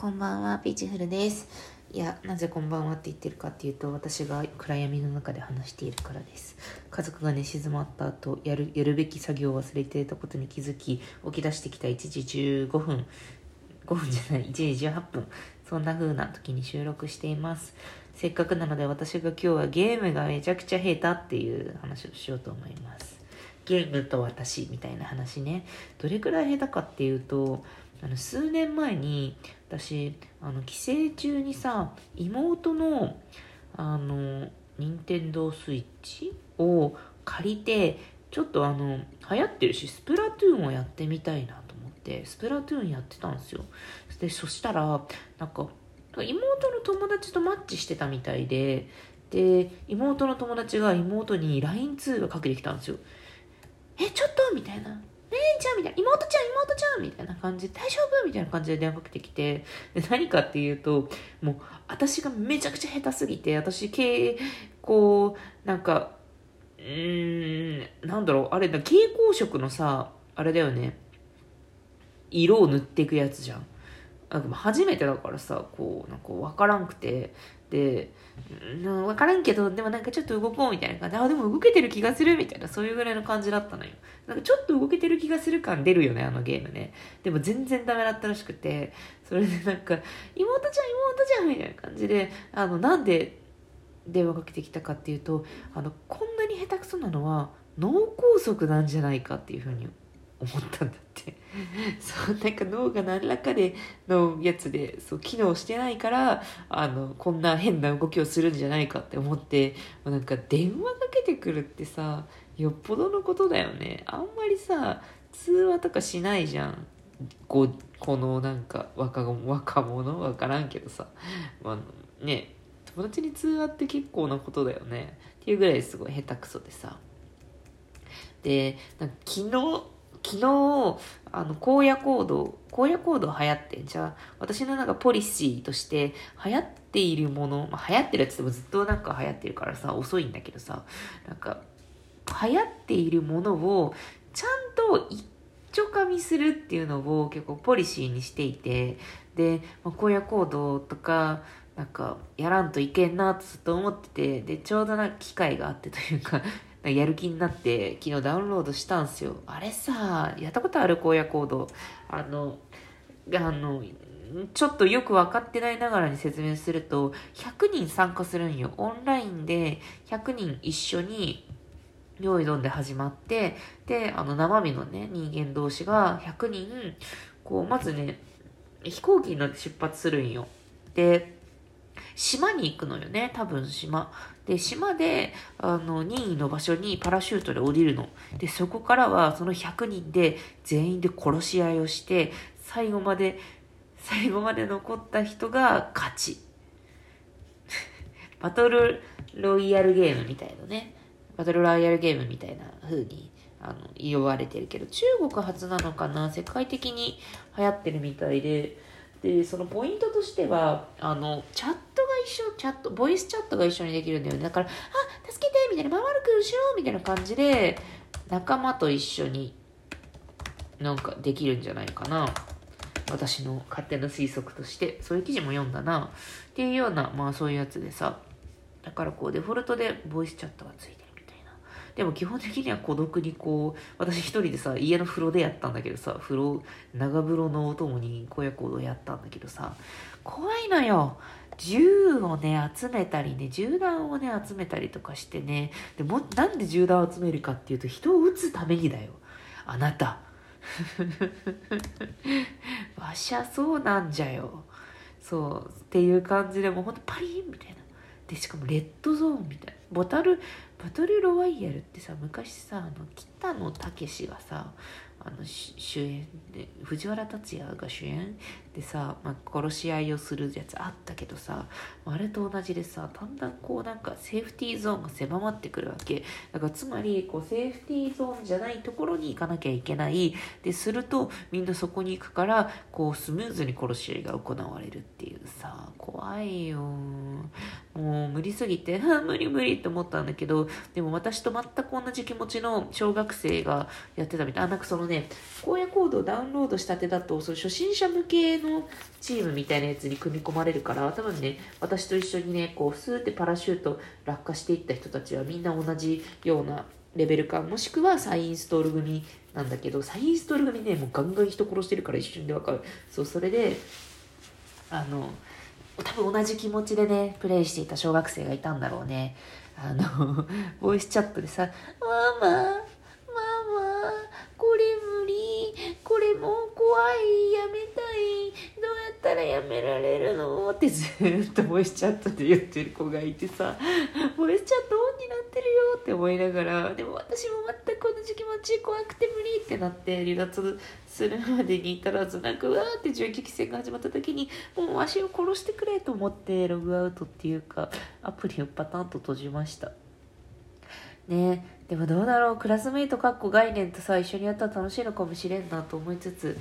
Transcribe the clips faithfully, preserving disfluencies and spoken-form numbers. こんばんは、ピーチフルです。いや、なぜこんばんはって言ってるかっていうと、私が暗闇の中で話しているからです。家族が寝静まった後、やるやるべき作業を忘れていたことに気づき、起き出してきたいちじじゅうごふんごふんじゃないいちじじゅうはっぷん、そんな風な時に収録しています。せっかくなので、私が今日はゲームがめちゃくちゃ下手っていう話をしようと思います。ゲームと私みたいな話ね。どれくらい下手かっていうと、あの数年前に私、あの帰省中にさ、妹のあの Nintendo Switch を借りて、ちょっとあの流行ってるし、スプラトゥーンをやってみたいなと思って、スプラトゥーンやってたんですよ。で、そしたらなんか妹の友達とマッチしてたみたいで、で妹の友達が妹に ライン 通話かけてきたんですよ。え、ちょっとみたいな、姉ちゃんみたいな、妹ちゃん妹ちゃんみたいな感じで、大丈夫みたいな感じで電話かけてきて、で何かっていうと、もう私がめちゃくちゃ下手すぎて、私経こうなんかうーんなんだろうあれだ蛍光色のさ、あれだよね、色を塗っていくやつじゃん。初めてだからさ、こうなんか分からんくて、で分からんけど、でもなんかちょっと動こうみたいな感じで、あ、でも動けてる気がするみたいな、そういうぐらいの感じだったのよ。なんかちょっと動けてる気がする感出るよね、あのゲームね。でも全然ダメだったらしくて、それでなんか妹ちゃん妹ちゃんみたいな感じで、あのなんで電話かけてきたかっていうと、あのこんなに下手くそなのは脳梗塞なんじゃないかっていうふうに思ったんだってそう、なんか脳が何らかでのやつでそう機能してないから、あのこんな変な動きをするんじゃないかって思って、なんか電話かけてくるってさ、よっぽどのことだよね。あんまりさ通話とかしないじゃん、ここのなんか若若者分からんけどさ、まあね、友達に通話って結構なことだよねっていうぐらいすごい下手くそでさ。で、なんか昨日昨日あの荒野行動荒野行動流行って、じゃあ私のなんかポリシーとして流行っているもの、まあ、流行ってるやつでもずっとなんか流行ってるからさ遅いんだけどさ、なんか流行っているものをちゃんと一丁噛みするっていうのを結構ポリシーにしていて、で、まあ、荒野行動とかなんかやらんといけんなとずっと思ってて、でちょうどなんか機会があってというかやる気になって昨日ダウンロードしたんすよ。あれさ、やったことある荒野行動。あの、あの、ちょっとよく分かってないながらに説明すると、ひゃくにん参加するんよ。オンラインでひゃくにん一緒に用意どんで始まって、で、あの生身のね、人間同士がひゃくにん、こう、まずね、飛行機に乗って出発するんよ。で、島に行くのよね、多分島。で、島で、あの、任意の場所にパラシュートで降りるの。で、そこからは、そのひゃくにんで、全員で殺し合いをして、最後まで、最後まで残った人が勝ち。バトルロイヤルゲームみたいなね。バトルロイヤルゲームみたいな風に、あの、言われてるけど、中国発なのかな、世界的に流行ってるみたいで、で、そのポイントとしては、あの、チャット一緒チャットボイスチャットが一緒にできるんだよね。だから、あ、助けてみたいな、まるくんしろみたいな感じで仲間と一緒になんかできるんじゃないかな、私の勝手な推測として。そういう記事も読んだなっていうような、まあそういうやつでさ、だからこうデフォルトでボイスチャットがついてるみたいな。でも基本的には孤独にこう私一人でさ、家の風呂でやったんだけどさ、風呂長風呂のお供に荒野行動やったんだけどさ、怖いのよ。銃をね集めたりね、銃弾をね集めたりとかしてね。でもなんで銃弾を集めるかっていうと、人を撃つためにだよ、あなたわしゃそうなんじゃよ。そうっていう感じで、もうほんとパリンみたいな。でしかもレッドゾーンみたいな。ボタルバトルロワイヤルってさ、昔さ、あの北野武がさ、あの主演で藤原竜也が主演でさ、まあ、殺し合いをするやつあったけどさ、あれと同じでさ、だんだんこうなんかセーフティーゾーンが狭まってくるわけだから、つまりこうセーフティーゾーンじゃないところに行かなきゃいけない。でするとみんなそこに行くから、こうスムーズに殺し合いが行われるっていうさ、怖いよ。もう無理すぎて無理無理って思ったんだけど、でも私と全く同じ気持ちの小学生がやってたみたいな。あ、なんかそのね、荒野行動をダウンロードしたてだと、そう初心者向けのチームみたいなやつに組み込まれるから、多分ね、私と一緒にね、こう、スーってパラシュート落下していった人たちはみんな同じようなレベル感、もしくは再インストール組なんだけど、再インストール組ね、もうガンガン人殺してるから一瞬でわかる。そう、それで、あの、多分同じ気持ちでね、プレイしていた小学生がいたんだろうね。あの、ボイスチャットでさ、ママ、ママ、これ無理、これもう怖い、やめたい、どうやったらやめられるのってずっとボイスチャットで言ってる子がいてさ、ボイスチャットオンになってるよって思いながら、でも私も全く同じ気持ち、怖くて無理ってなって離脱するまでに至らず、なんかうわーって銃撃戦が始まった時に、もう足を殺してくれと思ってログアウトっていうかアプリをパタンと閉じましたね。でもどうだろう、クラスメイトかっこ概念とさ一緒にやったら楽しいのかもしれんなと思いつつ、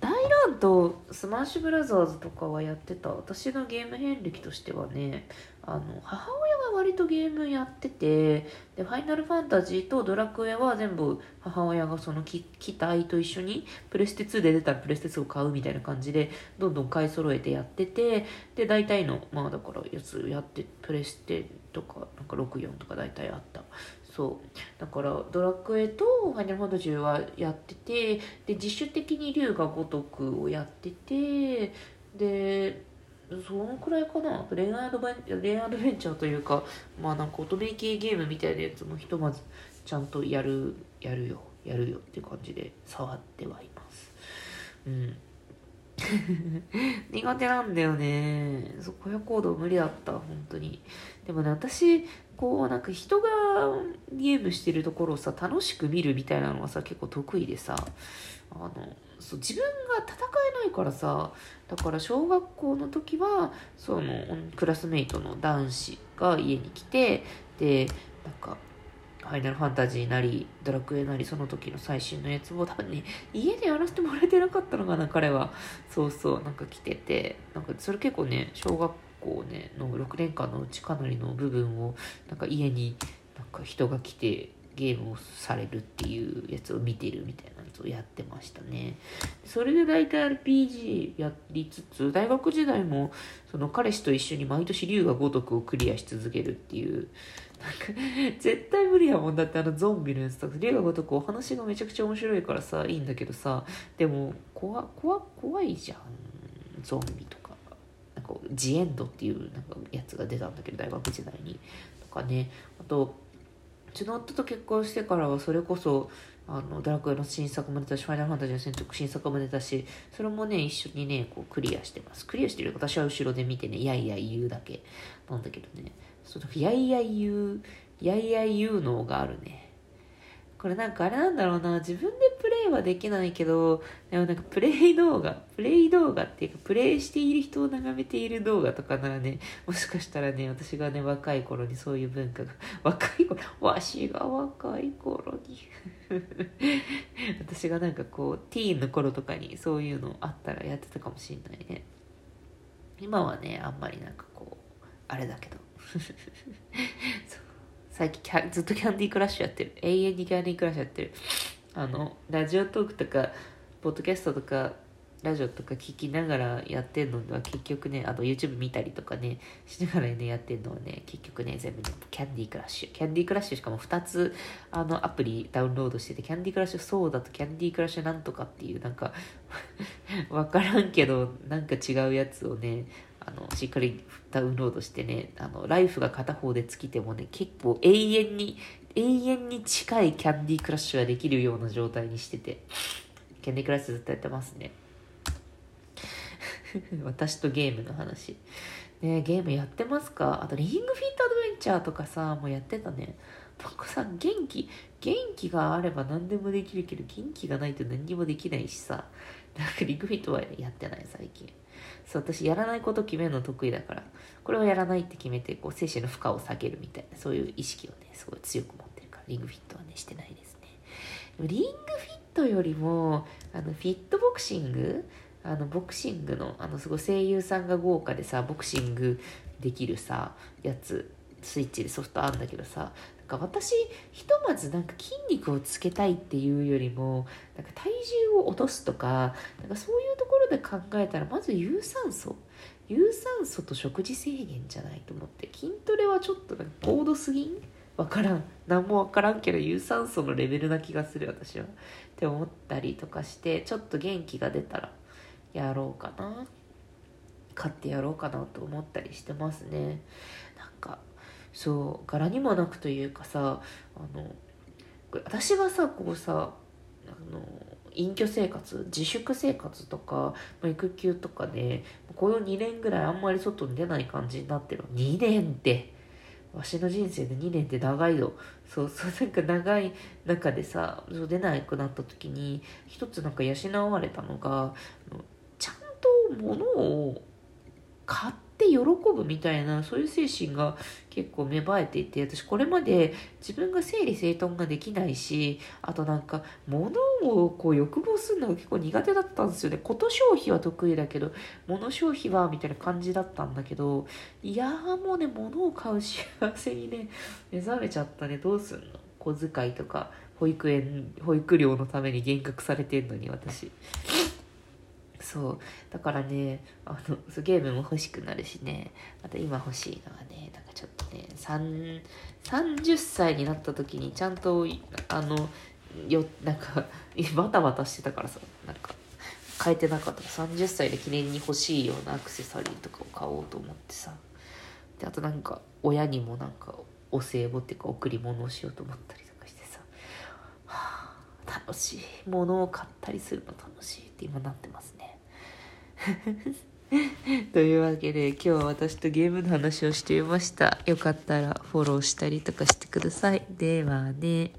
大乱とスマッシュブラザーズとかはやってた。私のゲーム遍歴としてはね、あの母親が割とゲームやってて、でファイナルファンタジーとドラクエは全部母親がその機体と一緒にプレステツーで出たらプレステツーを買うみたいな感じでどんどん買い揃えてやってて、で大体のまあだからやつやって、プレステとかなんかろくじゅうよんとか大体あった。そうだからドラクエとファイナルファンタジーはやってて、で自主的に龍が如くをやってて、でそのくらいかな、恋愛アドベンチャーというか、まあなんか乙女系ゲームみたいなやつもひとまずちゃんとやるやるよやるよって感じで触ってはいます。うん苦手なんだよね、そう荒野行動無理だった本当に。でもね、私こうなんか人がゲームしてるところをさ楽しく見るみたいなのはさ結構得意でさ、あのそう自分が戦えないからさ、だから小学校の時はそのクラスメイトの男子が家に来て、でなんかファイナルファンタジーなりドラクエなりその時の最新のやつを多分ね家でやらせてもらえてなかったのかな彼は。そうそう、なんか来てて、なんかそれ結構ね小学校ねのろくねんかんのうちかなりの部分をなんか家になんか人が来てゲームをされるっていうやつを見てるみたいなやつをやってましたね。それで大体 アールピージー やりつつ、大学時代もその彼氏と一緒に毎年龍が如くをクリアし続けるっていう、なんか絶対無理やもんだって、あのゾンビのやつとか龍が如くお話がめちゃくちゃ面白いからさいいんだけどさ、でも怖怖怖いじゃんゾンビとか。なんかジエンドっていうなんかやつが出たんだけど大学時代にとかね。あとうちの夫と結婚してからはそれこそあのドラクエの新作も出たし、ファイナルファンタジーの選択新作も出たし、それもね一緒にねこうクリアしてます。クリアしてる私は後ろで見てねやいやい言うだけなんだけどね、そのやいやい言うやいやい言うのがあるね。これなんかあれなんだろうな、自分でプレイはできないけど、でもなんかプレイ動画プレイ動画っていうかプレイしている人を眺めている動画とかならね、もしかしたらね私がね若い頃にそういう文化が若い頃わしが若い頃に私がなんかこうティーンの頃とかにそういうのあったらやってたかもしれないね。今はねあんまりなんかこうあれだけど最近ずっとキャンディークラッシュやってる、永遠にキャンディークラッシュやってる。あのラジオトークとかポッドキャストとかラジオとか聞きながらやってんのは結局ね、あの YouTube 見たりとかねしながらねやってんのはね結局ね全部ねキャンディークラッシュキャンディークラッシュしかもふたつあのアプリダウンロードしてて、キャンディークラッシュソーダとキャンディークラッシュなんとかっていうなんか分からんけどなんか違うやつをねあのしっかりダウンロードしてね、あのライフが片方で尽きてもね結構永遠に永遠に近いキャンディークラッシュができるような状態にしてて、キャンディークラッシュずっとやってますね私とゲームの話、ね、ゲームやってますか。あとリングフィットアドベンチャーとかさもうやってたね。パコさん元気元気があれば何でもできるけど元気がないと何にもできないしさ、なんかリングフィットはやってない最近。そう私やらないこと決めるの得意だから、これをやらないって決めてこう精神の負荷を下げるみたいなそういう意識をねすごい強く持ってるからリングフィットはねしてないですね。リングフィットよりもあのフィットボクシング、あのボクシングのあのすごい声優さんが豪華でさボクシングできるさやつスイッチでソフトあるんだけどさ、なんか私ひとまずなんか筋肉をつけたいっていうよりもなんか体重を落とすとか、 なんかそういうところで考えたらまず有酸素有酸素と食事制限じゃないと思って、筋トレはちょっとなんか高度すぎん、わからん、何もわからんけど有酸素のレベルな気がする私はって思ったりとかして、ちょっと元気が出たらやろうかな、買ってやろうかなと思ったりしてますね。なんかそう柄にもなくというかさ、あの私がさこうさあの隠居生活、自粛生活とか、まあ、育休とかでこのにねんぐらいあんまり外に出ない感じになってる。にねんってわしの人生でにねんって長いよ。そうそう、なんか長い中でさ出なくなった時に一つなんか養われたのが、ちゃんと物を買って喜ぶみたいな、そういう精神が結構芽生えていて、私これまで自分が整理整頓ができないし、あとなんか物をこう欲望するのが結構苦手だったんですよね。こと消費は得意だけど物消費はみたいな感じだったんだけど、いやもうね物を買う幸せにね目覚めちゃったね。どうすんの、小遣いとか保育園保育料のために減額されてんのに私そうだからね、あのゲームも欲しくなるしね、あと今欲しいのはね、なんかちょっとねさんじゅっさいになった時にちゃんとあのよなんかバタバタしてたからさ、なんか変えてなかった。さんじゅっさいで記念に欲しいようなアクセサリーとかを買おうと思ってさ、であとなんか親にもなんかお歳暮っていうか贈り物をしようと思ったりとかしてさ、はあ、楽しいものを買ったりするの楽しいって今なってますねというわけで今日は私とゲームの話をしていました。よかったらフォローしたりとかしてください。ではね。